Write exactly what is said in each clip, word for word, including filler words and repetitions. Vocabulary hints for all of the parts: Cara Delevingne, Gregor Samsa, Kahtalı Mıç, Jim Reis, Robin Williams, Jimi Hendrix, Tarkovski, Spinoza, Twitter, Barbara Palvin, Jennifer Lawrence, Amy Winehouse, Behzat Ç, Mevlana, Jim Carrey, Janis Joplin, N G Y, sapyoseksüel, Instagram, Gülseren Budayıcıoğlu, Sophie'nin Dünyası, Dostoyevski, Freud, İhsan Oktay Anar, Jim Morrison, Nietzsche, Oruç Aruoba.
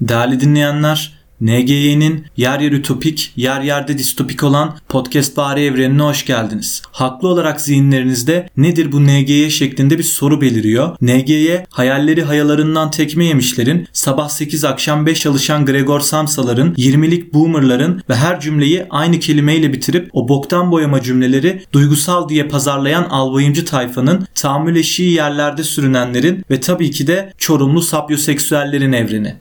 Değerli dinleyenler, N G Y'nin yer yer ütopik, yer yerde distopik olan podcast bari evrenine hoş geldiniz. Haklı olarak zihinlerinizde nedir bu N G Y şeklinde bir soru beliriyor. N G Y, hayalleri hayalarından tekme yemişlerin, sabah sekiz akşam beş çalışan Gregor Samsa'ların, yirmilik boomerların ve her cümleyi aynı kelimeyle bitirip o boktan boyama cümleleri duygusal diye pazarlayan albayımcı tayfanın, tahammül eşiği yerlerde sürünenlerin ve tabii ki de Çorumlu sapyoseksüellerin evreni.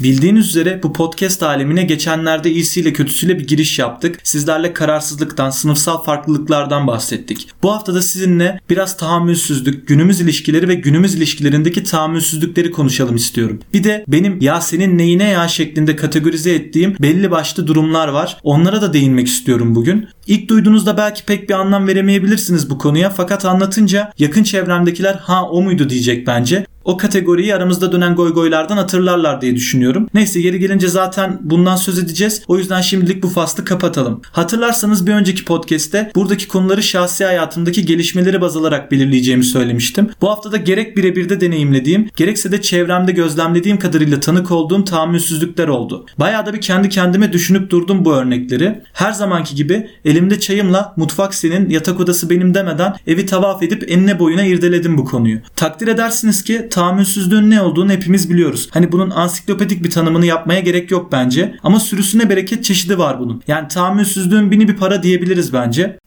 Bildiğiniz üzere bu podcast alemine geçenlerde iyisiyle kötüsüyle bir giriş yaptık. Sizlerle kararsızlıktan, sınıfsal farklılıklardan bahsettik. Bu hafta da sizinle biraz tahammülsüzlük, günümüz ilişkileri ve günümüz ilişkilerindeki tahammülsüzlükleri konuşalım istiyorum. Bir de benim ya senin neyine ya şeklinde kategorize ettiğim belli başlı durumlar var. Onlara da değinmek istiyorum bugün. İlk duyduğunuzda belki pek bir anlam veremeyebilirsiniz bu konuya, fakat anlatınca yakın çevremdekiler ha o muydu diyecek bence. O kategoriyi aramızda dönen goygoylardan hatırlarlar diye düşünüyorum. Neyse, yeri gelince zaten bundan söz edeceğiz. O yüzden şimdilik bu faslı kapatalım. Hatırlarsanız bir önceki podcast'te buradaki konuları şahsi hayatımdaki gelişmeleri baz alarak belirleyeceğimi söylemiştim. Bu hafta da gerek birebir de deneyimlediğim, gerekse de çevremde gözlemlediğim kadarıyla tanık olduğum tahammülsüzlükler oldu. Bayağı da bir kendi kendime düşünüp durdum bu örnekleri. Her zamanki gibi elimde çayımla mutfak senin, yatak odası benim demeden evi tavaf edip enine boyuna irdeledim bu konuyu. Takdir edersiniz ki tahammülsüzlüğün ne olduğunu hepimiz biliyoruz. Hani bunun ansiklopedik bir tanımını yapmaya gerek yok bence. Ama sürüsüne bereket çeşidi var bunun. Yani tahammülsüzlüğün bini bir para diyebiliriz bence.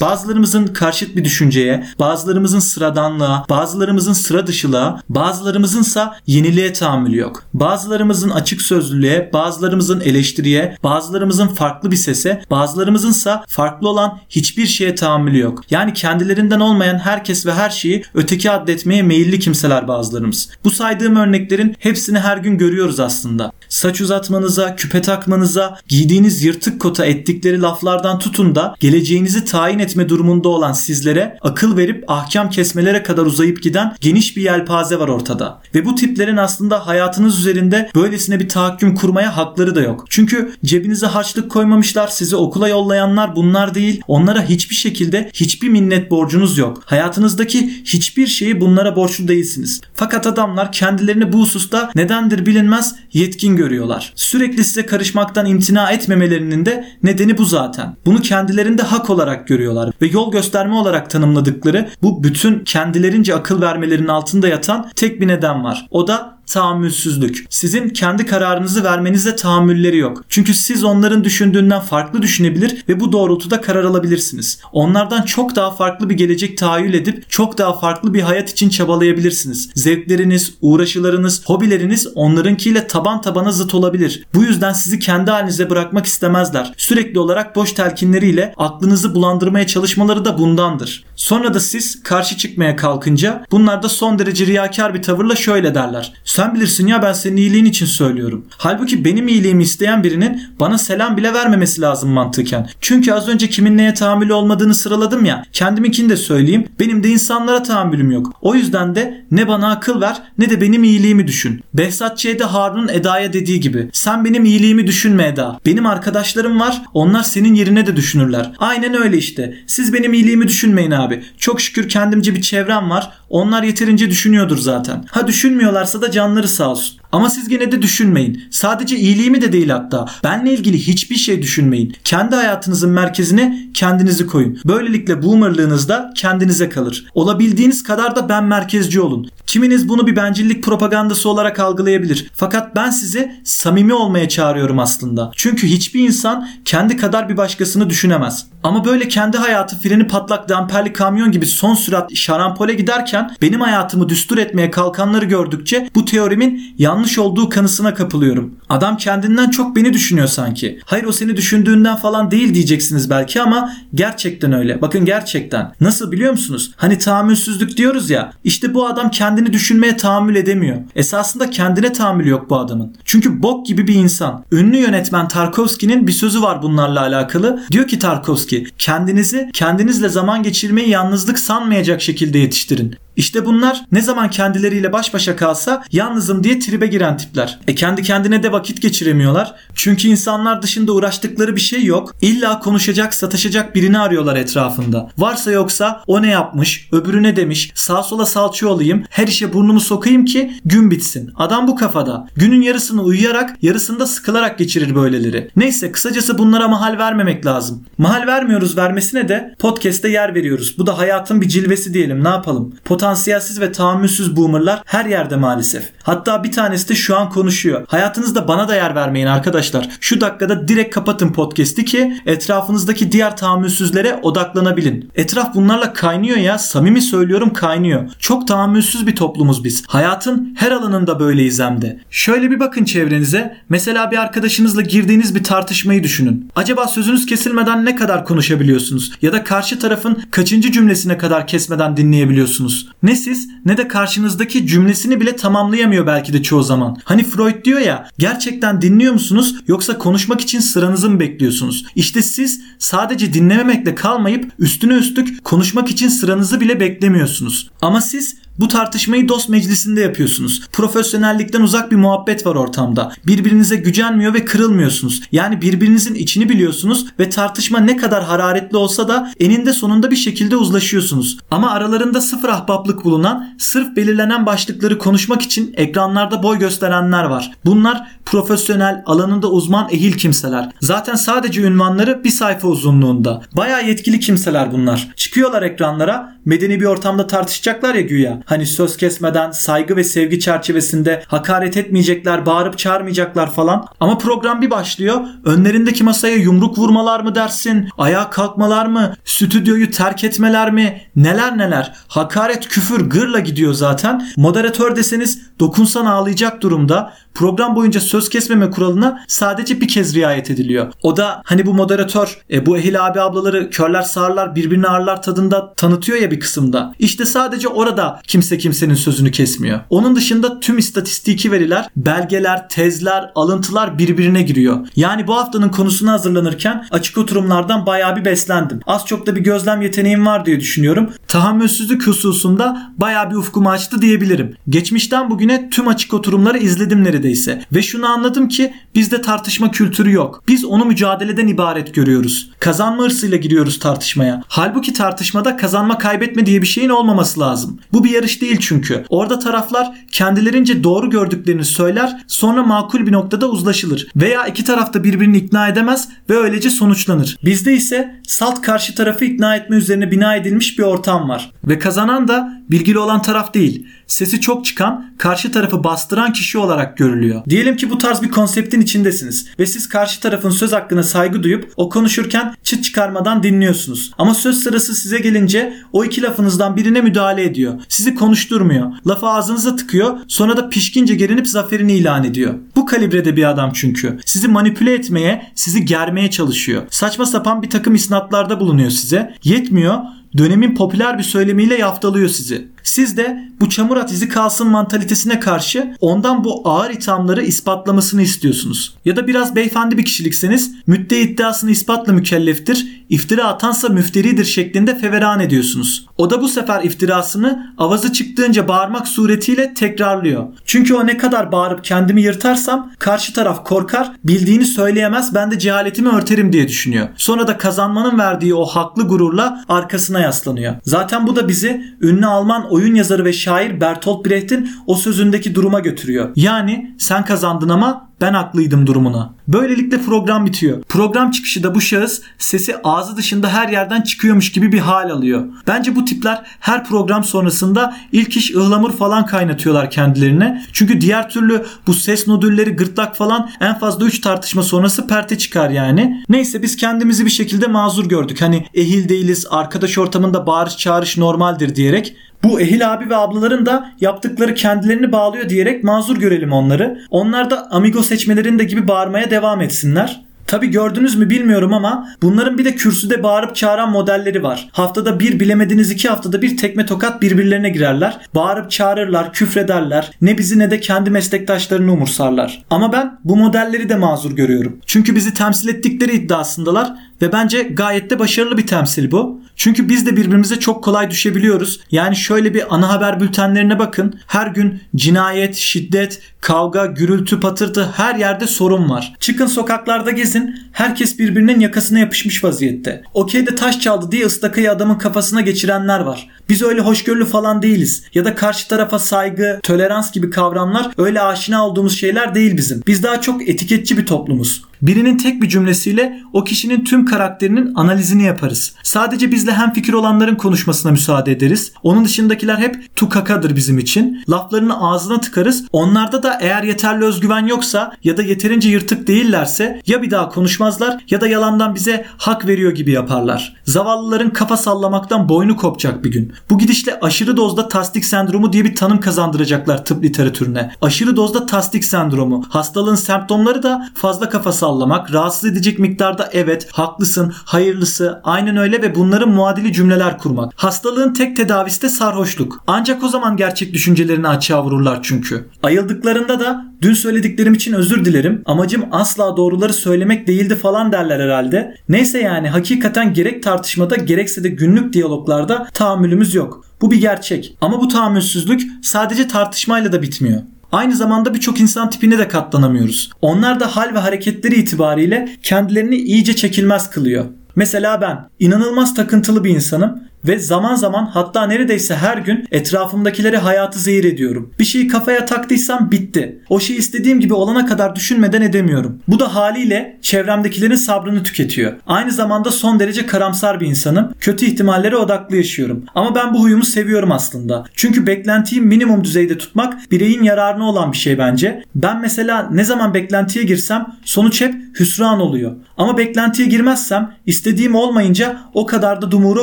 Bazılarımızın karşıt bir düşünceye, bazılarımızın sıradanlığa, bazılarımızın sıra dışılığa, bazılarımızınsa yeniliğe tahammülü yok. Bazılarımızın açık sözlülüğe, bazılarımızın eleştiriye, bazılarımızın farklı bir sese, bazılarımızınsa farklı olan hiçbir şeye tahammülü yok. Yani kendilerinden olmayan herkes ve her şeyi öteki addetmeye meyilli kimseler bazılarımız. Bu saydığım örneklerin hepsini her gün görüyoruz aslında. Saç uzatmanıza, küpe takmanıza, giydiğiniz yırtık kota ettikleri laflardan tutun da geleceğinizi tayin etme durumunda olan sizlere akıl verip ahkam kesmelere kadar uzayıp giden geniş bir yelpaze var ortada. Ve bu tiplerin aslında hayatınız üzerinde böylesine bir tahakküm kurmaya hakları da yok. Çünkü cebinize harçlık koymamışlar, sizi okula yollayanlar bunlar değil. Onlara hiçbir şekilde hiçbir minnet borcunuz yok. Hayatınızdaki hiçbir şeyi bunlara borçlu değilsiniz. Fakat adamlar kendilerini bu hususta nedendir bilinmez yetkin görüyorlar. Sürekli size karışmaktan imtina etmemelerinin de nedeni bu zaten. Bunu kendilerinde hak olarak görüyorlar. Ve yol gösterme olarak tanımladıkları bu bütün kendilerince akıl vermelerinin altında yatan tek bir neden var. O da tahammülsüzlük. Sizin kendi kararınızı vermenize tahammülleri yok. Çünkü siz onların düşündüğünden farklı düşünebilir ve bu doğrultuda karar alabilirsiniz. Onlardan çok daha farklı bir gelecek tahayyül edip çok daha farklı bir hayat için çabalayabilirsiniz. Zevkleriniz, uğraşılarınız, hobileriniz onlarınkiyle taban tabana zıt olabilir. Bu yüzden sizi kendi halinize bırakmak istemezler. Sürekli olarak boş telkinleriyle aklınızı bulandırmaya çalışmaları da bundandır. Sonra da siz karşı çıkmaya kalkınca bunlar da son derece riyakar bir tavırla şöyle derler: sen bilirsin ya, ben senin iyiliğin için söylüyorum. Halbuki benim iyiliğimi isteyen birinin bana selam bile vermemesi lazım mantıken. Çünkü az önce kimin neye tahammülü olmadığını sıraladım ya. Kendiminkini de söyleyeyim. Benim de insanlara tahammülüm yok. O yüzden de ne bana akıl ver ne de benim iyiliğimi düşün. Behzat Ç'de Harun'un Eda'ya dediği gibi: sen benim iyiliğimi düşünme Eda. Benim arkadaşlarım var. Onlar senin yerine de düşünürler. Aynen öyle işte. Siz benim iyiliğimi düşünmeyin abi. Çok şükür kendimce bir çevrem var. Onlar yeterince düşünüyordur zaten. Ha düşünmüyorlarsa da canları sağ olsun. Ama siz gene de düşünmeyin. Sadece iyiliğimi de değil hatta. Benle ilgili hiçbir şey düşünmeyin. Kendi hayatınızın merkezine kendinizi koyun. Böylelikle boomerlığınız da kendinize kalır. Olabildiğiniz kadar da ben merkezci olun. Kiminiz bunu bir bencillik propagandası olarak algılayabilir. Fakat ben sizi samimi olmaya çağırıyorum aslında. Çünkü hiçbir insan kendi kadar bir başkasını düşünemez. Ama böyle kendi hayatı freni patlak damperli kamyon gibi son sürat şarampole giderken benim hayatımı düstur etmeye kalkanları gördükçe bu teorimin yanlış olduğu kanısına kapılıyorum. Adam kendinden çok beni düşünüyor sanki. Hayır, o seni düşündüğünden falan değil diyeceksiniz belki ama gerçekten öyle. Bakın gerçekten. Nasıl biliyor musunuz? Hani tahammülsüzlük diyoruz ya. İşte bu adam kendini düşünmeye tahammül edemiyor. Esasında kendine tahammül yok bu adamın. Çünkü bok gibi bir insan. Ünlü yönetmen Tarkovski'nin bir sözü var bunlarla alakalı. Diyor ki Tarkovski: kendinizi kendinizle zaman geçirmeyi yalnızlık sanmayacak şekilde yetiştirin. İşte bunlar ne zaman kendileriyle baş başa kalsa yalnızım diye tribe giren tipler. E kendi kendine de vakit geçiremiyorlar. Çünkü insanlar dışında uğraştıkları bir şey yok. İlla konuşacak, sataşacak birini arıyorlar etrafında. Varsa yoksa o ne yapmış, öbürü ne demiş, sağ sola salça olayım, her işe burnumu sokayım ki gün bitsin. Adam bu kafada. Günün yarısını uyuyarak, yarısında sıkılarak geçirir böyleleri. Neyse, kısacası bunlara mahal vermemek lazım. Mahal vermiyoruz vermesine de podcast'te yer veriyoruz. Bu da hayatın bir cilvesi diyelim, ne yapalım. Potansiyelsiz ve tahammülsüz boomerlar her yerde maalesef. Hatta bir tanesi de şu an konuşuyor. Hayatınızda bana da yer vermeyin arkadaşlar. Şu dakikada direkt kapatın podcast'i ki etrafınızdaki diğer tahammülsüzlere odaklanabilin. Etraf bunlarla kaynıyor ya. Samimi söylüyorum, kaynıyor. Çok tahammülsüz bir toplumuz biz. Hayatın her alanında böyleyiz hem de. Şöyle bir bakın çevrenize. Mesela bir arkadaşınızla girdiğiniz bir tartışmayı düşünün. Acaba sözünüz kesilmeden ne kadar konuşabiliyorsunuz? Ya da karşı tarafın kaçıncı cümlesine kadar kesmeden dinleyebiliyorsunuz? Ne siz ne de karşınızdaki cümlesini bile tamamlayamıyor belki de çoğu zaman. Hani Freud diyor ya, gerçekten dinliyor musunuz yoksa konuşmak için sıranızı mı bekliyorsunuz? İşte siz sadece dinlememekle kalmayıp üstüne üstlük konuşmak için sıranızı bile beklemiyorsunuz. Ama siz bu tartışmayı dost meclisinde yapıyorsunuz. Profesyonellikten uzak bir muhabbet var ortamda. Birbirinize gücenmiyor ve kırılmıyorsunuz. Yani birbirinizin içini biliyorsunuz ve tartışma ne kadar hararetli olsa da eninde sonunda bir şekilde uzlaşıyorsunuz. Ama aralarında sıfır ahbaplık bulunan, sırf belirlenen başlıkları konuşmak için ekranlarda boy gösterenler var. Bunlar profesyonel, alanında uzman, ehil kimseler. Zaten sadece ünvanları bir sayfa uzunluğunda. Bayağı yetkili kimseler bunlar. Çıkıyorlar ekranlara, medeni bir ortamda tartışacaklar ya güya. Hani söz kesmeden, saygı ve sevgi çerçevesinde, hakaret etmeyecekler, bağırıp çağırmayacaklar falan. Ama program bir başlıyor. Önlerindeki masaya yumruk vurmalar mı dersin? Ayağa kalkmalar mı? Stüdyoyu terk etmeler mi? Neler neler. Hakaret, küfür gırla gidiyor zaten. Moderatör deseniz dokunsan ağlayacak durumda. Program boyunca söz kesmeme kuralına sadece bir kez riayet ediliyor. O da hani bu moderatör, e, bu ehil abi ablaları körler sağırlar birbirini ağırlar tadında tanıtıyor ya bir kısımda. İşte sadece orada kimse kimsenin sözünü kesmiyor. Onun dışında tüm istatistiki veriler, belgeler, tezler, alıntılar birbirine giriyor. Yani bu haftanın konusuna hazırlanırken açık oturumlardan bayağı bir beslendim. Az çok da bir gözlem yeteneğim var diye düşünüyorum. Tahammülsüzlük hususunda bayağı bir ufkumu açtı diyebilirim. Geçmişten bugüne tüm açık oturumları izledim neredeyse. Ve şunu anladım ki bizde tartışma kültürü yok. Biz onu mücadeleden ibaret görüyoruz. Kazanma hırsıyla giriyoruz tartışmaya. Halbuki tartışmada kazanma kaybetme diye bir şeyin olmaması lazım. Bu bir yarış değil çünkü. Orada taraflar kendilerince doğru gördüklerini söyler, sonra makul bir noktada uzlaşılır. Veya iki taraf da birbirini ikna edemez ve öylece sonuçlanır. Bizde ise salt karşı tarafı ikna etme üzerine bina edilmiş bir ortam var. Ve kazanan da bilgili olan taraf değil, sesi çok çıkan, karşı tarafı bastıran kişi olarak görülüyor. Diyelim ki bu tarz bir konseptin içindesiniz ve siz karşı tarafın söz hakkına saygı duyup o konuşurken çıt çıkarmadan dinliyorsunuz. Ama söz sırası size gelince o iki lafınızdan birine müdahale ediyor. Sizi konuşturmuyor. Lafı ağzınıza tıkıyor. Sonra da pişkince gerinip zaferini ilan ediyor. Bu kalibrede bir adam çünkü. Sizi manipüle etmeye, sizi germeye çalışıyor. Saçma sapan bir takım isnatlarda bulunuyor size. Yetmiyor. Dönemin popüler bir söylemiyle yaftalıyor sizi. Siz de bu çamur at izi kalsın mantalitesine karşı ondan bu ağır ithamları ispatlamasını istiyorsunuz. Ya da biraz beyefendi bir kişilikseniz müdde iddiasını ispatla mükelleftir, iftira atansa müfteridir şeklinde feveran ediyorsunuz. O da bu sefer iftirasını avazı çıktığınca bağırmak suretiyle tekrarlıyor. Çünkü o ne kadar bağırıp kendimi yırtarsam karşı taraf korkar, bildiğini söyleyemez, ben de cehaletimi örterim diye düşünüyor. Sonra da kazanmanın verdiği o haklı gururla arkasına yaslanıyor. Zaten bu da bizi ünlü Alman oyun yazarı ve şair Bertolt Brecht'in o sözündeki duruma götürüyor. Yani sen kazandın ama ben haklıydım durumuna. Böylelikle program bitiyor. Program çıkışı da bu şahıs sesi ağzı dışında her yerden çıkıyormuş gibi bir hal alıyor. Bence bu tipler her program sonrasında ilk iş ıhlamur falan kaynatıyorlar kendilerine. Çünkü diğer türlü bu ses nodülleri, gırtlak falan en fazla üç tartışma sonrası perte çıkar yani. Neyse, biz kendimizi bir şekilde mazur gördük. Hani ehil değiliz, arkadaş ortamında bağırış çağırış normaldir diyerek. Bu ehil abi ve ablaların da yaptıkları kendilerini bağlıyor diyerek mazur görelim onları. Onlar da amigo seçmelerinde gibi bağırmaya devam etsinler. Tabi gördünüz mü bilmiyorum ama bunların bir de kürsüde bağırıp çağıran modelleri var. Haftada bir, bilemediniz iki haftada bir tekme tokat birbirlerine girerler. Bağırıp çağırırlar, küfrederler. Ne bizi ne de kendi meslektaşlarını umursarlar. Ama ben bu modelleri de mazur görüyorum. Çünkü bizi temsil ettikleri iddiasındalar. Ve bence gayet de başarılı bir temsil bu. Çünkü biz de birbirimize çok kolay düşebiliyoruz. Yani şöyle bir ana haber bültenlerine bakın. Her gün cinayet, şiddet, kavga, gürültü, patırtı, her yerde sorun var. Çıkın sokaklarda gezin. Herkes birbirinin yakasına yapışmış vaziyette. Okeyde taş çaldı diye ıstakayı adamın kafasına geçirenler var. Biz öyle hoşgörülü falan değiliz. Ya da karşı tarafa saygı, tolerans gibi kavramlar öyle aşina olduğumuz şeyler değil bizim. Biz daha çok etiketçi bir toplumuz. Birinin tek bir cümlesiyle o kişinin tüm karakterinin analizini yaparız. Sadece bizle hemfikir olanların konuşmasına müsaade ederiz. Onun dışındakiler hep tukakadır bizim için. Laflarını ağzına tıkarız. Onlarda da eğer yeterli özgüven yoksa ya da yeterince yırtık değillerse ya bir daha konuşmazlar ya da yalandan bize hak veriyor gibi yaparlar. Zavallıların kafa sallamaktan boynu kopacak bir gün. Bu gidişle aşırı dozda tasdik sendromu diye bir tanım kazandıracaklar tıp literatürüne. Aşırı dozda tasdik sendromu. Hastalığın semptomları da fazla kafa sallamak, rahatsız edecek miktarda evet, haklısın, hayırlısı, aynen öyle ve bunların muadili cümleler kurmak. Hastalığın tek tedavisi de sarhoşluk. Ancak o zaman gerçek düşüncelerini açığa vururlar çünkü. Ayıldıklarında da dün söylediklerim için özür dilerim. Amacım asla doğruları söylemek değildi falan derler herhalde. Neyse yani hakikaten gerek tartışmada gerekse de günlük diyaloglarda tahammülümüz yok. Bu bir gerçek. Ama bu tahammülsüzlük sadece tartışmayla da bitmiyor. Aynı zamanda birçok insan tipine de katlanamıyoruz. Onlar da hal ve hareketleri itibariyle kendilerini iyice çekilmez kılıyor. Mesela ben inanılmaz takıntılı bir insanım ve zaman zaman hatta neredeyse her gün etrafımdakilere hayatı zehir ediyorum. Bir şeyi kafaya taktıysam bitti. O şeyi istediğim gibi olana kadar düşünmeden edemiyorum. Bu da haliyle çevremdekilerin sabrını tüketiyor. Aynı zamanda son derece karamsar bir insanım. Kötü ihtimallere odaklı yaşıyorum. Ama ben bu huyumu seviyorum aslında. Çünkü beklentiyi minimum düzeyde tutmak bireyin yararına olan bir şey bence. Ben mesela ne zaman beklentiye girsem sonuç hep hüsran oluyor. Ama beklentiye girmezsem istediğim olmayınca o kadar da dumura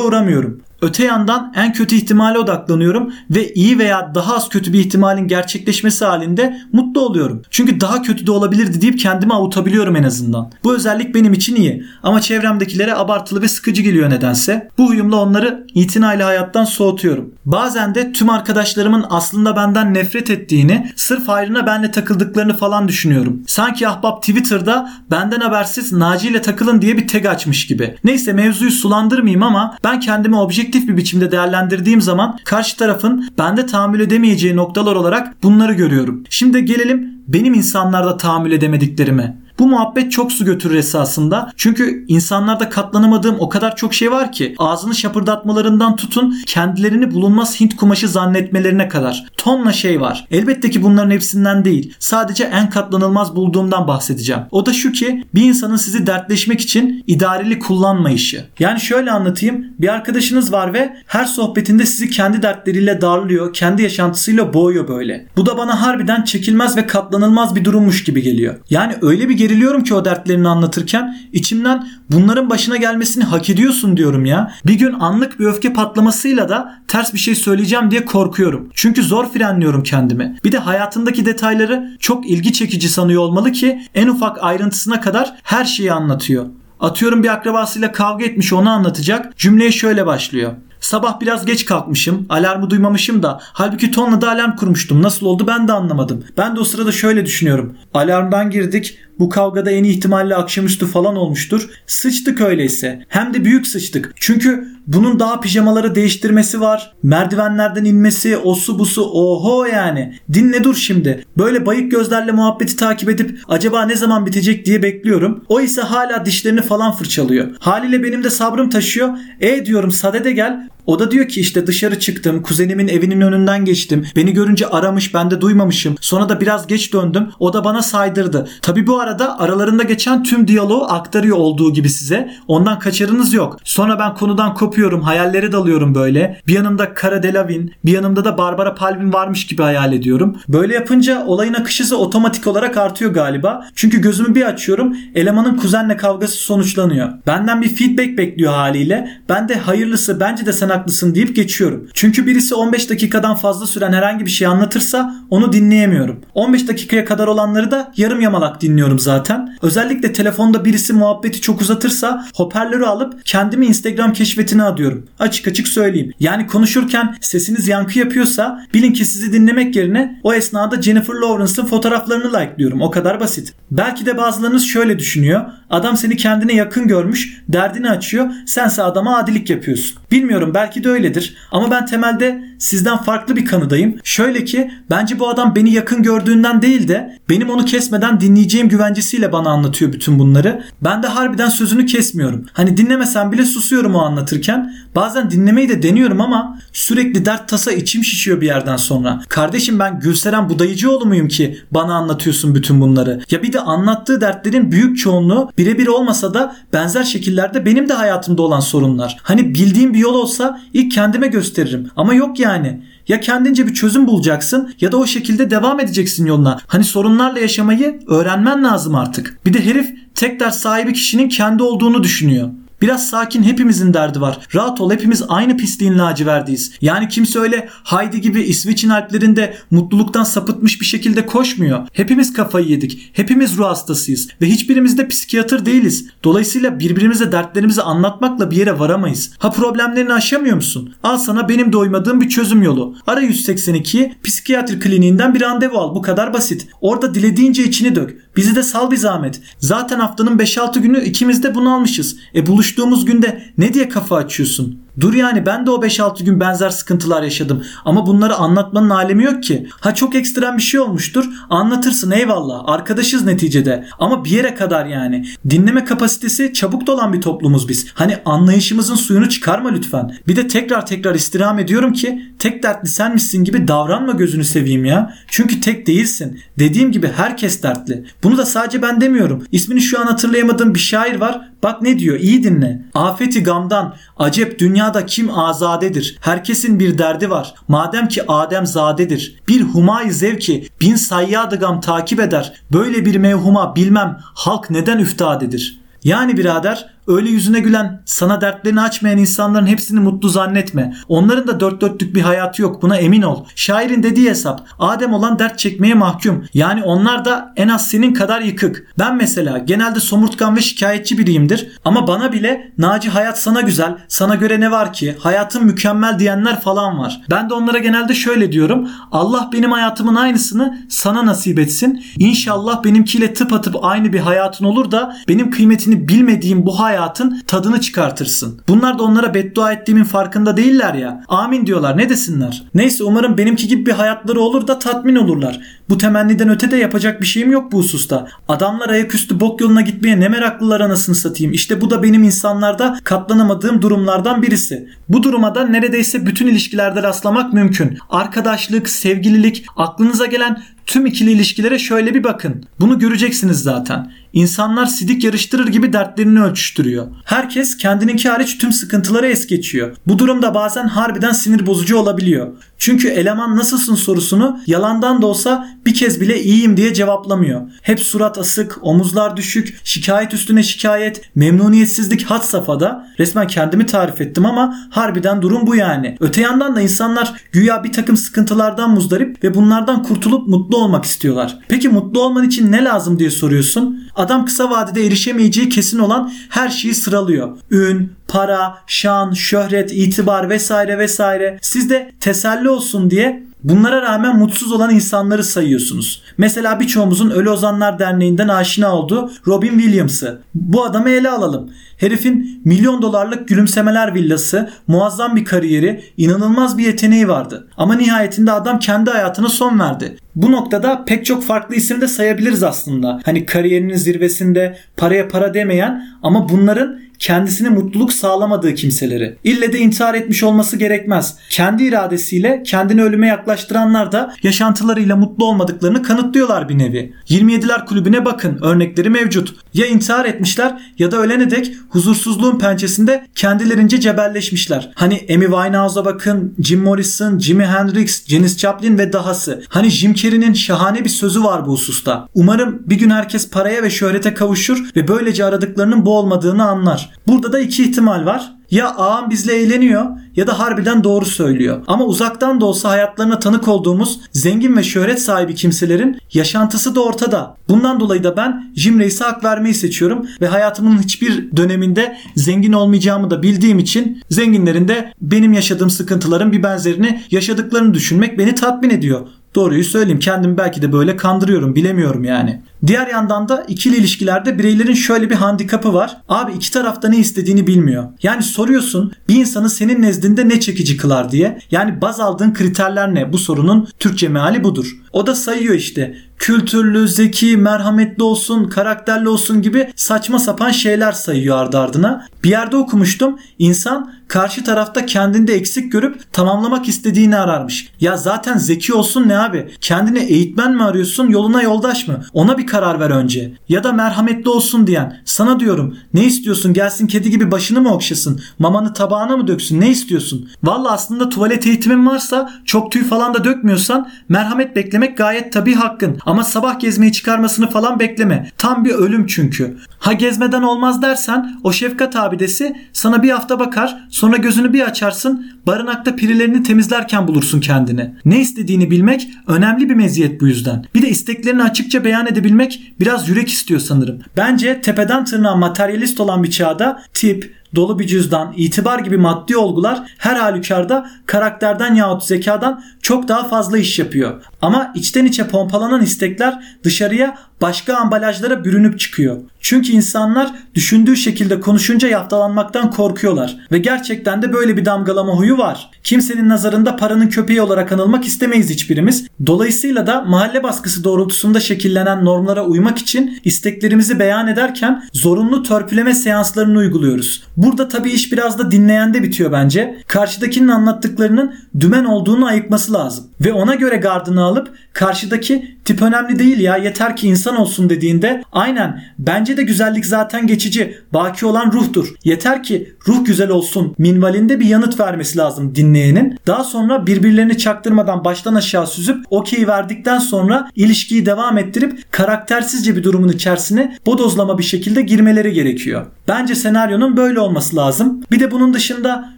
uğramıyorum. Öte yandan en kötü ihtimale odaklanıyorum ve iyi veya daha az kötü bir ihtimalin gerçekleşmesi halinde mutlu oluyorum. Çünkü daha kötü de olabilirdi deyip kendimi avutabiliyorum en azından. Bu özellik benim için iyi ama çevremdekilere abartılı ve sıkıcı geliyor nedense. Bu huyumla onları itinayla hayattan soğutuyorum. Bazen de tüm arkadaşlarımın aslında benden nefret ettiğini, sırf hayrına benle takıldıklarını falan düşünüyorum. Sanki ahbap Twitter'da benden habersiz Naci ile takılın diye bir tag açmış gibi. Neyse mevzuyu sulandırmayayım ama ben kendimi objektif bir biçimde değerlendirdiğim zaman karşı tarafın bende tahammül edemeyeceği noktalar olarak bunları görüyorum. Şimdi gelelim benim insanlarda tahammül edemediklerime. Bu muhabbet çok su götürür esasında. Çünkü insanlarda katlanamadığım o kadar çok şey var ki ağzını şapırdatmalarından tutun kendilerini bulunmaz Hint kumaşı zannetmelerine kadar. Tonla şey var. Elbette ki bunların hepsinden değil. Sadece en katlanılmaz bulduğumdan bahsedeceğim. O da şu ki bir insanın sizi dertleşmek için idareli kullanmayışı. Yani şöyle anlatayım. Bir arkadaşınız var ve her sohbetinde sizi kendi dertleriyle darlıyor. Kendi yaşantısıyla boğuyor böyle. Bu da bana harbiden çekilmez ve katlanılmaz bir durummuş gibi geliyor. Yani öyle bir geriliyorum ki o dertlerini anlatırken içimden bunların başına gelmesini hak ediyorsun diyorum ya. Bir gün anlık bir öfke patlamasıyla da ters bir şey söyleyeceğim diye korkuyorum. Çünkü zor frenliyorum kendimi. Bir de hayatındaki detayları çok ilgi çekici sanıyor olmalı ki en ufak ayrıntısına kadar her şeyi anlatıyor. Atıyorum bir akrabasıyla kavga etmiş onu anlatacak. Cümleye şöyle başlıyor. Sabah biraz geç kalkmışım, alarmı duymamışım da halbuki tonla da alarm kurmuştum. Nasıl oldu ben de anlamadım. Ben de o sırada şöyle düşünüyorum. Alarmdan girdik. Bu kavgada en iyi ihtimalle akşamüstü falan olmuştur. Sıçtık öyleyse. Hem de büyük sıçtık. Çünkü bunun daha pijamaları değiştirmesi var. Merdivenlerden inmesi, osu busu. Oho yani. Dinle dur şimdi. Böyle bayık gözlerle muhabbeti takip edip acaba ne zaman bitecek diye bekliyorum. O ise hala dişlerini falan fırçalıyor. Haliyle benim de sabrım taşıyor. E diyorum sadede gel. O da diyor ki işte dışarı çıktım, kuzenimin evinin önünden geçtim, beni görünce aramış, ben de duymamışım, sonra da biraz geç döndüm, o da bana saydırdı. Tabi bu arada aralarında geçen tüm diyaloğu aktarıyor olduğu gibi size, ondan kaçarınız yok. Sonra ben konudan kopuyorum, hayallere dalıyorum böyle, bir yanımda Cara Delevingne, bir yanımda da Barbara Palvin varmış gibi hayal ediyorum. Böyle yapınca olayın akışı otomatik olarak artıyor galiba, çünkü gözümü bir açıyorum, elemanın kuzenle kavgası sonuçlanıyor. Benden bir feedback bekliyor haliyle, ben de hayırlısı, bence de sen haklısın deyip geçiyorum. Çünkü birisi on beş dakikadan fazla süren herhangi bir şey anlatırsa onu dinleyemiyorum. on beş dakikaya kadar olanları da yarım yamalak dinliyorum zaten. Özellikle telefonda birisi muhabbeti çok uzatırsa hoparlörü alıp kendimi Instagram keşfetine adıyorum. Açık açık söyleyeyim. Yani konuşurken sesiniz yankı yapıyorsa bilin ki sizi dinlemek yerine o esnada Jennifer Lawrence'ın fotoğraflarını like'lıyorum. O kadar basit. Belki de bazılarınız şöyle düşünüyor. Adam seni kendine yakın görmüş, derdini açıyor. Sense adama adilik yapıyorsun. Bilmiyorum, belki de öyledir. Ama ben temelde sizden farklı bir kanıdayım. Şöyle ki bence bu adam beni yakın gördüğünden değil de benim onu kesmeden dinleyeceğim güvencesiyle bana anlatıyor bütün bunları. Ben de harbiden sözünü kesmiyorum. Hani dinlemesem bile susuyorum o anlatırken. Bazen dinlemeyi de deniyorum ama sürekli dert tasa içim şişiyor bir yerden sonra. Kardeşim, ben Gülseren Budayıcıoğlu muyum ki bana anlatıyorsun bütün bunları? Ya bir de anlattığı dertlerin büyük çoğunluğu birebir olmasa da benzer şekillerde benim de hayatımda olan sorunlar. Hani bildiğim bir yol olsa ilk kendime gösteririm. Ama yok yani. Ya kendince bir çözüm bulacaksın ya da o şekilde devam edeceksin yoluna. Hani sorunlarla yaşamayı öğrenmen lazım artık. Bir de herif tek dert sahibi kişinin kendi olduğunu düşünüyor. Biraz sakin, hepimizin derdi var. Rahat ol, hepimiz aynı pisliğin laciverdiyiz. Yani kimse öyle Haydi gibi İsveç'in alplerinde mutluluktan sapıtmış bir şekilde koşmuyor. Hepimiz kafayı yedik. Hepimiz ruh hastasıyız. Ve hiçbirimiz de psikiyatr değiliz. Dolayısıyla birbirimize dertlerimizi anlatmakla bir yere varamayız. Ha, problemlerini aşamıyor musun? Al sana benim doymadığım bir çözüm yolu. Ara yüz seksen ikiyi, psikiyatri kliniğinden bir randevu al. Bu kadar basit. Orada dilediğince içini dök. Bizi de sal bir zahmet. Zaten haftanın beş altı günü ikimiz de bunu almışız. E buluş Buluştuğumuz günde ne diye kafa açıyorsun? Dur yani, ben de o beş altı gün benzer sıkıntılar yaşadım. Ama bunları anlatmanın alemi yok ki. Ha, çok ekstrem bir şey olmuştur. Anlatırsın, eyvallah. Arkadaşız neticede. Ama bir yere kadar yani. Dinleme kapasitesi çabuk dolan bir toplumuz biz. Hani anlayışımızın suyunu çıkarma lütfen. Bir de tekrar tekrar istirham ediyorum ki tek dertli senmişsin gibi davranma, gözünü seveyim ya. Çünkü tek değilsin. Dediğim gibi herkes dertli. Bunu da sadece ben demiyorum. İsmini şu an hatırlayamadığım bir şair var. Bak ne diyor, iyi dinle. Afeti gamdan acep dünya da kim azadedir? Herkesin bir derdi var. Madem ki Adem zadedir. Bir humay zevki bin sayyadı gam takip eder. Böyle bir mevhuma bilmem halk neden üftadedir. Yani birader, öyle yüzüne gülen, sana dertlerini açmayan insanların hepsini mutlu zannetme. Onların da dört dörtlük bir hayatı yok, buna emin ol. Şairin dediği hesap. Adem olan dert çekmeye mahkum. Yani onlar da en az senin kadar yıkık. Ben mesela genelde somurtkan ve şikayetçi biriyimdir. Ama bana bile Naci hayat sana güzel, sana göre ne var ki, hayatın mükemmel diyenler falan var. Ben de onlara genelde şöyle diyorum. Allah benim hayatımın aynısını sana nasip etsin. İnşallah benimkiyle tıpatıp aynı bir hayatın olur da benim kıymetini bilmediğim bu hayatın hayatın tadını çıkartırsın. Bunlar da onlara beddua ettiğimin farkında değiller ya. Amin diyorlar, ne desinler. Neyse, umarım benimki gibi bir hayatları olur da tatmin olurlar. Bu temenniden öte de yapacak bir şeyim yok bu hususta. Adamlar ayaküstü bok yoluna gitmeye ne meraklılar anasını satayım. İşte bu da benim insanlarda katlanamadığım durumlardan birisi. Bu duruma da neredeyse bütün ilişkilerde rastlamak mümkün. Arkadaşlık, sevgililik, aklınıza gelen tüm ikili ilişkilere şöyle bir bakın. Bunu göreceksiniz zaten. İnsanlar sidik yarıştırır gibi dertlerini ölçüştürüyor. Herkes kendininki hariç tüm sıkıntıları es geçiyor. Bu durumda bazen harbiden sinir bozucu olabiliyor. Çünkü eleman nasılsın sorusunu yalandan da olsa bir kez bile iyiyim diye cevaplamıyor. Hep surat asık, omuzlar düşük, şikayet üstüne şikayet, memnuniyetsizlik had safhada. Resmen kendimi tarif ettim ama harbiden durum bu yani. Öte yandan da insanlar güya bir takım sıkıntılardan muzdarip ve bunlardan kurtulup mutlu olmak istiyorlar. Peki mutlu olman için ne lazım diye soruyorsun. Adam kısa vadede erişemeyeceği kesin olan her şeyi sıralıyor. Ün, para, şan, şöhret, itibar vesaire vesaire. Siz de teselli olsun diye bunlara rağmen mutsuz olan insanları sayıyorsunuz. Mesela birçoğumuzun Ölü Ozanlar Derneği'nden aşina olduğu Robin Williams'ı. Bu adamı ele alalım. Herifin milyon dolarlık gülümsemeler villası, muazzam bir kariyeri, inanılmaz bir yeteneği vardı. Ama nihayetinde adam kendi hayatına son verdi. Bu noktada pek çok farklı isim de sayabiliriz aslında. Hani kariyerinin zirvesinde paraya para demeyen ama bunların kendisine mutluluk sağlamadığı kimseleri. İlle de intihar etmiş olması gerekmez. Kendi iradesiyle kendini ölüme yaklaştıranlar da yaşantılarıyla mutlu olmadıklarını kanıtlıyorlar bir nevi. yirmi yediler kulübüne bakın, örnekleri mevcut. Ya intihar etmişler ya da ölene dek huzursuzluğun pençesinde kendilerince cebelleşmişler. Hani Amy Winehouse'a bakın, Jim Morrison, Jimi Hendrix, Janis Joplin ve dahası. Hani Jim Carrey'nin şahane bir sözü var bu hususta. Umarım bir gün herkes paraya ve şöhrete kavuşur ve böylece aradıklarının bu olmadığını anlar. Burada da iki ihtimal var. Ya ağam bizle eğleniyor ya da harbiden doğru söylüyor. Ama uzaktan da olsa hayatlarına tanık olduğumuz zengin ve şöhret sahibi kimselerin yaşantısı da ortada. Bundan dolayı da ben Jim Reis'e hak vermeyi seçiyorum ve hayatımın hiçbir döneminde zengin olmayacağımı da bildiğim için zenginlerin de benim yaşadığım sıkıntıların bir benzerini yaşadıklarını düşünmek beni tatmin ediyor. Doğruyu söyleyeyim, kendimi belki de böyle kandırıyorum, bilemiyorum yani. Diğer yandan da ikili ilişkilerde bireylerin şöyle bir handikapı var. Abi iki tarafta ne istediğini bilmiyor. Yani soruyorsun bir insanı senin nezdinde ne çekici kılar diye. Yani baz aldığın kriterler ne? Bu sorunun Türkçe meali budur. O da sayıyor işte. Kültürlü, zeki, merhametli olsun, karakterli olsun gibi saçma sapan şeyler sayıyor ardı ardına. Bir yerde okumuştum. İnsan karşı tarafta kendinde eksik görüp tamamlamak istediğini ararmış. Ya zaten zeki olsun ne abi? Kendine eğitmen mi arıyorsun, yoluna yoldaş mı? Ona bir karar ver önce. Ya da merhametli olsun diyen. Sana diyorum ne istiyorsun? Gelsin kedi gibi başını mı okşasın? Mamanı tabağına mı döksün? Ne istiyorsun? Valla aslında tuvalet eğitimin varsa, çok tüy falan da dökmüyorsan merhamet beklemek gayet tabii hakkın. Ama sabah gezmeyi çıkarmasını falan bekleme. Tam bir ölüm çünkü. Ha gezmeden olmaz dersen o şefkat abidesi sana bir hafta bakar, sonra gözünü bir açarsın, barınakta pirilerini temizlerken bulursun kendini. Ne istediğini bilmek önemli bir meziyet bu yüzden. Bir de isteklerini açıkça beyan edebilmek biraz yürek istiyor sanırım. Bence tepeden tırnağa materyalist olan bir çağda tip, dolu bir cüzdan, itibar gibi maddi olgular her halükarda karakterden yahut zekadan çok daha fazla iş yapıyor. Ama içten içe pompalanan istekler dışarıya başka ambalajlara bürünüp çıkıyor. Çünkü insanlar düşündüğü şekilde konuşunca yaftalanmaktan korkuyorlar. Ve gerçekten de böyle bir damgalama huyu var. Kimsenin nazarında paranın köpeği olarak anılmak istemeyiz hiçbirimiz. Dolayısıyla da mahalle baskısı doğrultusunda şekillenen normlara uymak için isteklerimizi beyan ederken zorunlu törpüleme seanslarını uyguluyoruz. Burada tabii iş biraz da dinleyende bitiyor bence. Karşıdakinin anlattıklarının dümen olduğunu ayıkması lazım. Ve ona göre gardını alıp karşıdaki tip önemli değil ya yeter ki insan olsun dediğinde aynen bence de güzellik zaten geçici, baki olan ruhtur, yeter ki ruh güzel olsun minvalinde bir yanıt vermesi lazım dinleyenin. Daha sonra birbirlerini çaktırmadan baştan aşağı süzüp okey verdikten sonra ilişkiyi devam ettirip karaktersizce bir durumun içerisine bodozlama bir şekilde girmeleri gerekiyor. Bence senaryonun böyle olması lazım. Bir de bunun dışında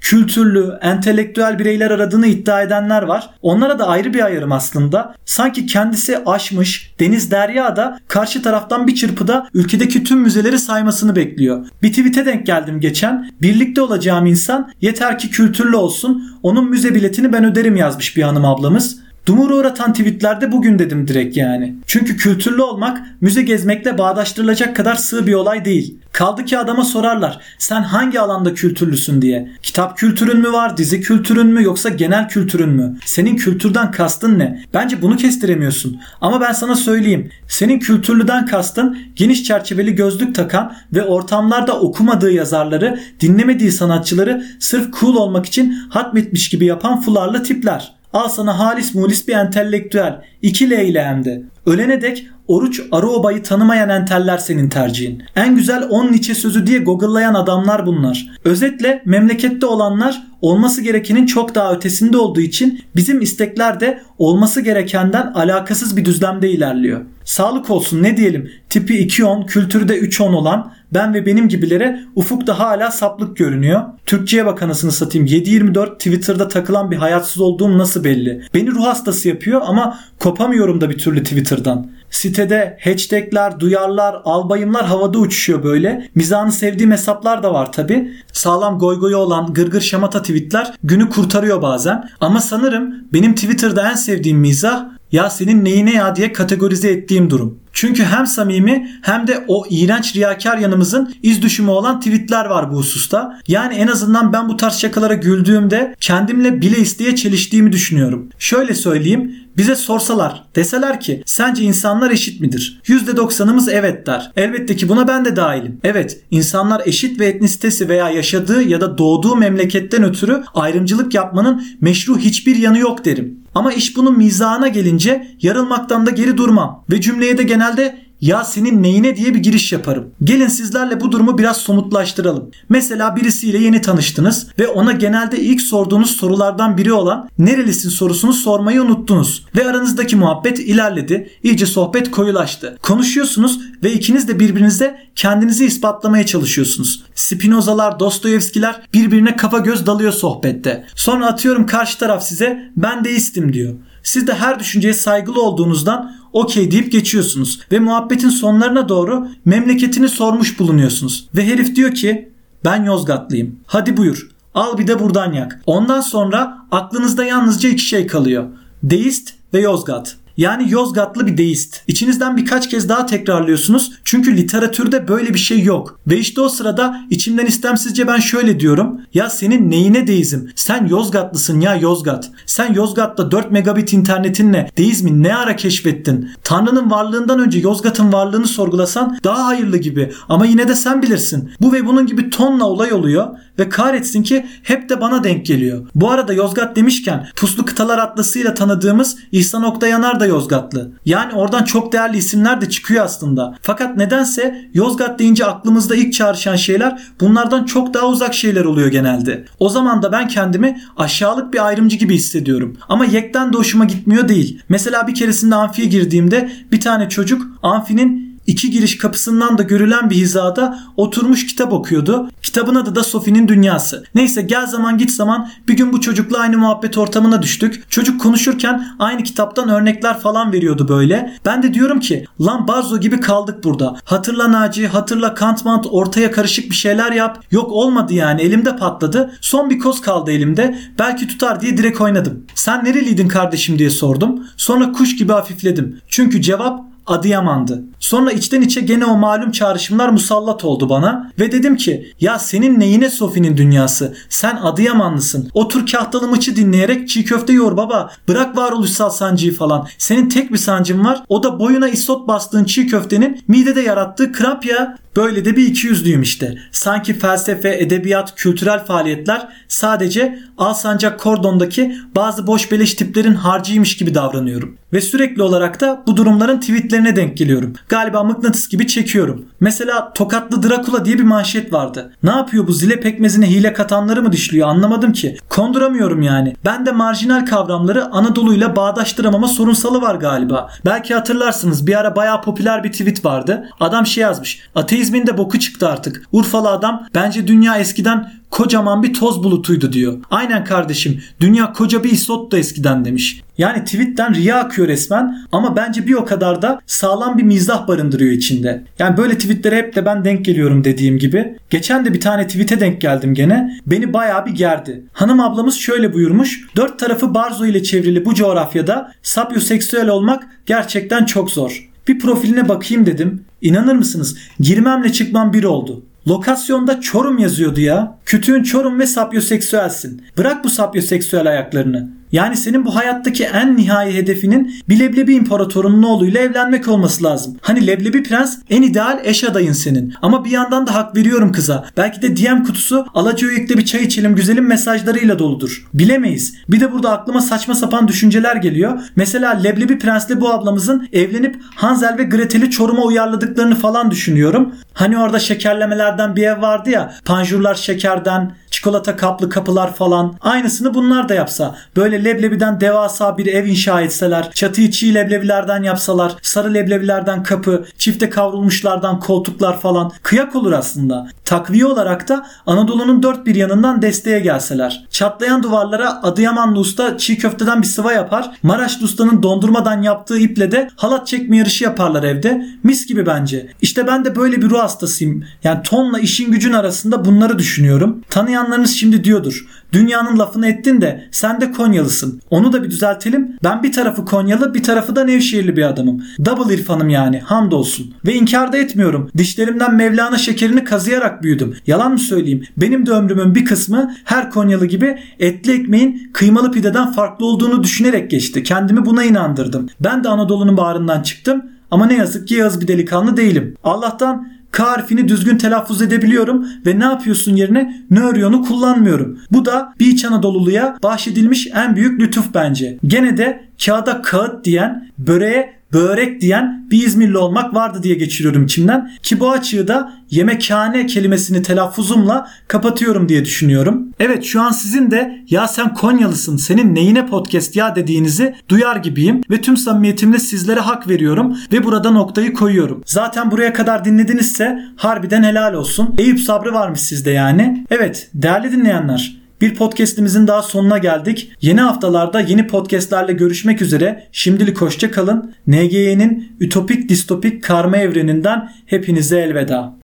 kültürlü, entelektüel bireyler aradığını iddia edenler var. Onlara da ayrı bir ayırım aslında. Sanki kendisi aşmış, deniz derya da karşı taraftan bir çırpıda ülkedeki tüm müzeleri saymasını bekliyor. Bir tweet'e denk geldim geçen. Birlikte olacağım insan yeter ki kültürlü olsun, onun müze biletini ben öderim yazmış bir hanım ablamız. Dumura uğratan tweetlerde bugün dedim direkt yani. Çünkü kültürlü olmak müze gezmekle bağdaştırılacak kadar sığ bir olay değil. Kaldı ki adama sorarlar sen hangi alanda kültürlüsün diye. Kitap kültürün mü var, dizi kültürün mü yoksa genel kültürün mü? Senin kültürden kastın ne? Bence bunu kestiremiyorsun. Ama ben sana söyleyeyim. Senin kültürlüden kastın geniş çerçeveli gözlük takan ve ortamlarda okumadığı yazarları, dinlemediği sanatçıları sırf cool olmak için hatmetmiş gibi yapan fularlı tipler. Al sana halis mulis bir entelektüel. iki L ile hem de. Ölene dek Oruç Aruoba'yı tanımayan enteller senin tercihin. En güzel on Nietzsche sözü diye google'layan adamlar bunlar. Özetle memlekette olanlar olması gerekenin çok daha ötesinde olduğu için bizim istekler de olması gerekenden alakasız bir düzlemde ilerliyor. Sağlık olsun ne diyelim, tipi iki on, kültürü de üç on olan ben ve benim gibilere ufukta hala saplık görünüyor. Türkçe'ye bak anasını satayım, yedi yirmi dört Twitter'da takılan bir hayatsız olduğum nasıl belli? Beni ruh hastası yapıyor ama kopamıyorum da bir türlü Twitter'dan. Sitede hashtagler, duyarlar, albayımlar havada uçuşuyor böyle. Mizahını sevdiğim hesaplar da var tabi. Sağlam goygoyu olan gırgır şamata tweetler günü kurtarıyor bazen. Ama sanırım benim Twitter'da en sevdiğim mizah ya senin neyine ya diye kategorize ettiğim durum. Çünkü hem samimi hem de o iğrenç riyakar yanımızın iz düşümü olan tweetler var bu hususta. Yani en azından ben bu tarz şakalara güldüğümde kendimle bile isteye çeliştiğimi düşünüyorum. Şöyle söyleyeyim, bize sorsalar deseler ki sence insanlar eşit midir? yüzde doksanımız evet der. Elbette ki buna ben de dahilim. Evet, insanlar eşit ve etnisitesi veya yaşadığı ya da doğduğu memleketten ötürü ayrımcılık yapmanın meşru hiçbir yanı yok derim. Ama iş bunun mizahına gelince yarılmaktan da geri durmam ve cümleye de genelde "Ya senin neyine?" diye bir giriş yaparım. Gelin sizlerle bu durumu biraz somutlaştıralım. Mesela birisiyle yeni tanıştınız ve ona genelde ilk sorduğunuz sorulardan biri olan "Nerelisin?" sorusunu sormayı unuttunuz ve aranızdaki muhabbet ilerledi. İyice sohbet koyulaştı. Konuşuyorsunuz ve ikiniz de birbirinize kendinizi ispatlamaya çalışıyorsunuz. Spinozalar, Dostoyevskiler birbirine kafa göz dalıyor sohbette. Sonra atıyorum karşı taraf size "Ben deistim" diyor. Siz de her düşünceye saygılı olduğunuzdan okey deyip geçiyorsunuz ve muhabbetin sonlarına doğru memleketini sormuş bulunuyorsunuz. Ve herif diyor ki "Ben Yozgatlıyım. Hadi buyur. Al bir de buradan yak." Ondan sonra aklınızda yalnızca iki şey kalıyor. Deist ve Yozgat. Yani Yozgatlı bir deist. İçinizden birkaç kez daha tekrarlıyorsunuz çünkü literatürde böyle bir şey yok. Ve işte o sırada içimden istemsizce ben şöyle diyorum: "Ya senin neyine deizm? Sen Yozgatlısın ya Yozgat. Sen Yozgat'ta dört megabit internetinle deizmi ne ara keşfettin? Tanrı'nın varlığından önce Yozgat'ın varlığını sorgulasan daha hayırlı gibi, ama yine de sen bilirsin." Bu ve bunun gibi tonla olay oluyor ve kahretsin ki hep de bana denk geliyor. Bu arada Yozgat demişken Puslu Kıtalar Atlası'yla tanıdığımız İhsan Oktay Anar da Yozgatlı. Yani oradan çok değerli isimler de çıkıyor aslında. Fakat nedense Yozgat deyince aklımızda ilk çağrışan şeyler bunlardan çok daha uzak şeyler oluyor genelde. O zaman da ben kendimi aşağılık bir ayrımcı gibi hissediyorum. Ama yekten de hoşuma gitmiyor değil. Mesela bir keresinde amfiye girdiğimde bir tane çocuk amfinin İki giriş kapısından da görülen bir hizada oturmuş kitap okuyordu. Kitabın adı da Sophie'nin Dünyası. Neyse, gel zaman git zaman bir gün bu çocukla aynı muhabbet ortamına düştük. Çocuk konuşurken aynı kitaptan örnekler falan veriyordu böyle. Ben de diyorum ki lan Barzo gibi kaldık burada. Hatırla Naci, hatırla Kantmant, ortaya karışık bir şeyler yap. Yok olmadı yani, elimde patladı. Son bir koz kaldı elimde. Belki tutar diye direkt oynadım. "Sen nereliydin kardeşim?" diye sordum. Sonra kuş gibi hafifledim. Çünkü cevap Adıyaman'dı. Sonra içten içe gene o malum çağrışımlar musallat oldu bana ve dedim ki "Ya senin neyine Sophie'nin Dünyası? Sen Adıyamanlısın. Otur Kahtalı Mıç'ı dinleyerek çiğ köfte yoğur baba. Bırak varoluşsal sancıyı falan. Senin tek bir sancın var. O da boyuna isot bastığın çiğ köftenin midede yarattığı kramp ya." Böyle de bir ikiyüzlüyüm işte. Sanki felsefe, edebiyat, kültürel faaliyetler sadece Alsancak Kordon'daki bazı boş beleş tiplerin harcıymış gibi davranıyorum. Ve sürekli olarak da bu durumların tweetlerine denk geliyorum. Galiba mıknatıs gibi çekiyorum. Mesela "Tokatlı Drakula" diye bir manşet vardı. Ne yapıyor bu, zile pekmezine hile katanları mı dişliyor anlamadım ki. Konduramıyorum yani. Ben de marjinal kavramları Anadolu'yla bağdaştıramama sorunsalı var galiba. Belki hatırlarsınız, bir ara bayağı popüler bir tweet vardı. Adam şey yazmış: "Ateizmin de boku çıktı artık. Urfalı adam bence dünya eskiden kocaman bir toz bulutuydu" diyor. Aynen kardeşim, dünya koca bir isottu eskiden demiş. Yani tweetten riya akıyor resmen ama bence bir o kadar da sağlam bir mizah barındırıyor içinde. Yani böyle tweetlere hep de ben denk geliyorum dediğim gibi. Geçen de bir tane tweete denk geldim gene. Beni bayağı bir gerdi. Hanım ablamız şöyle buyurmuş: "Dört tarafı barzo ile çevrili bu coğrafyada sapyoseksüel olmak gerçekten çok zor." Bir profiline bakayım dedim. İnanır mısınız? Girmemle çıkmam bir oldu. Lokasyonda Çorum yazıyordu ya. "Kütüğün Çorum ve sapyoseksüelsin. Bırak bu sapyoseksüel ayaklarını. Yani senin bu hayattaki en nihai hedefinin bir leblebi imparatorunun oğluyla evlenmek olması lazım. Hani leblebi prens en ideal eş adayın senin. Ama bir yandan da hak veriyorum kıza. Belki de D M kutusu "Alacaoyuk'ta bir çay içelim güzelim" mesajlarıyla doludur. Bilemeyiz. Bir de burada aklıma saçma sapan düşünceler geliyor. Mesela leblebi prensle bu ablamızın evlenip Hansel ve Gretel'i Çorum'a uyarladıklarını falan düşünüyorum. Hani orada şekerlemelerden bir ev vardı ya. Panjurlar şekerden, çikolata kaplı kapılar falan. Aynısını bunlar da yapsa. Böyle leblebiden devasa bir ev inşa etseler, çatıyı çiğ leblebilerden yapsalar, sarı leblebilerden kapı, çifte kavrulmuşlardan koltuklar falan, kıyak olur aslında. Takviye olarak da Anadolu'nun dört bir yanından desteğe gelseler. Çatlayan duvarlara Adıyamanlı usta çiğ köfteden bir sıva yapar, Maraşlı ustanın dondurmadan yaptığı iple de halat çekme yarışı yaparlar evde. Mis gibi bence. İşte ben de böyle bir ruh hastasıyım. Yani tonla işin gücün arasında bunları düşünüyorum. Tanıyanlarınız şimdi diyordur: "Dünyanın lafını ettin de sen de Konyalısın." Onu da bir düzeltelim. Ben bir tarafı Konyalı, bir tarafı da Nevşehirli bir adamım. Double irfanım yani, hamdolsun. Ve inkar da etmiyorum. Dişlerimden Mevlana şekerini kazıyarak büyüdüm. Yalan mı söyleyeyim? Benim de ömrümün bir kısmı her Konyalı gibi etli ekmeğin kıymalı pideden farklı olduğunu düşünerek geçti. Kendimi buna inandırdım. Ben de Anadolu'nun bağrından çıktım ama ne yazık ki yağız bir delikanlı değilim. Allah'tan K harfini düzgün telaffuz edebiliyorum ve "ne yapıyorsun" yerine "nöryonu" kullanmıyorum. Bu da bir İç Anadolu'luya bahşedilmiş en büyük lütuf bence. Gene de kağıda kağıt diyen, böreğe börek diyen bir İzmirli olmak vardı diye geçiriyorum içimden ki bu açığı da yemekhane kelimesini telaffuzumla kapatıyorum diye düşünüyorum. Evet, şu an sizin de ya sen Konyalısın, senin neyine podcast ya dediğinizi duyar gibiyim ve tüm samimiyetimle sizlere hak veriyorum ve burada noktayı koyuyorum. Zaten buraya kadar dinledinizse harbiden helal olsun. Eyüp sabrı varmış sizde yani. Evet değerli dinleyenler, bir podcastimizin daha sonuna geldik. Yeni haftalarda yeni podcastlerle görüşmek üzere. Şimdilik hoşça kalın. N G Y'nin ütopik distopik karma evreninden hepinize elveda.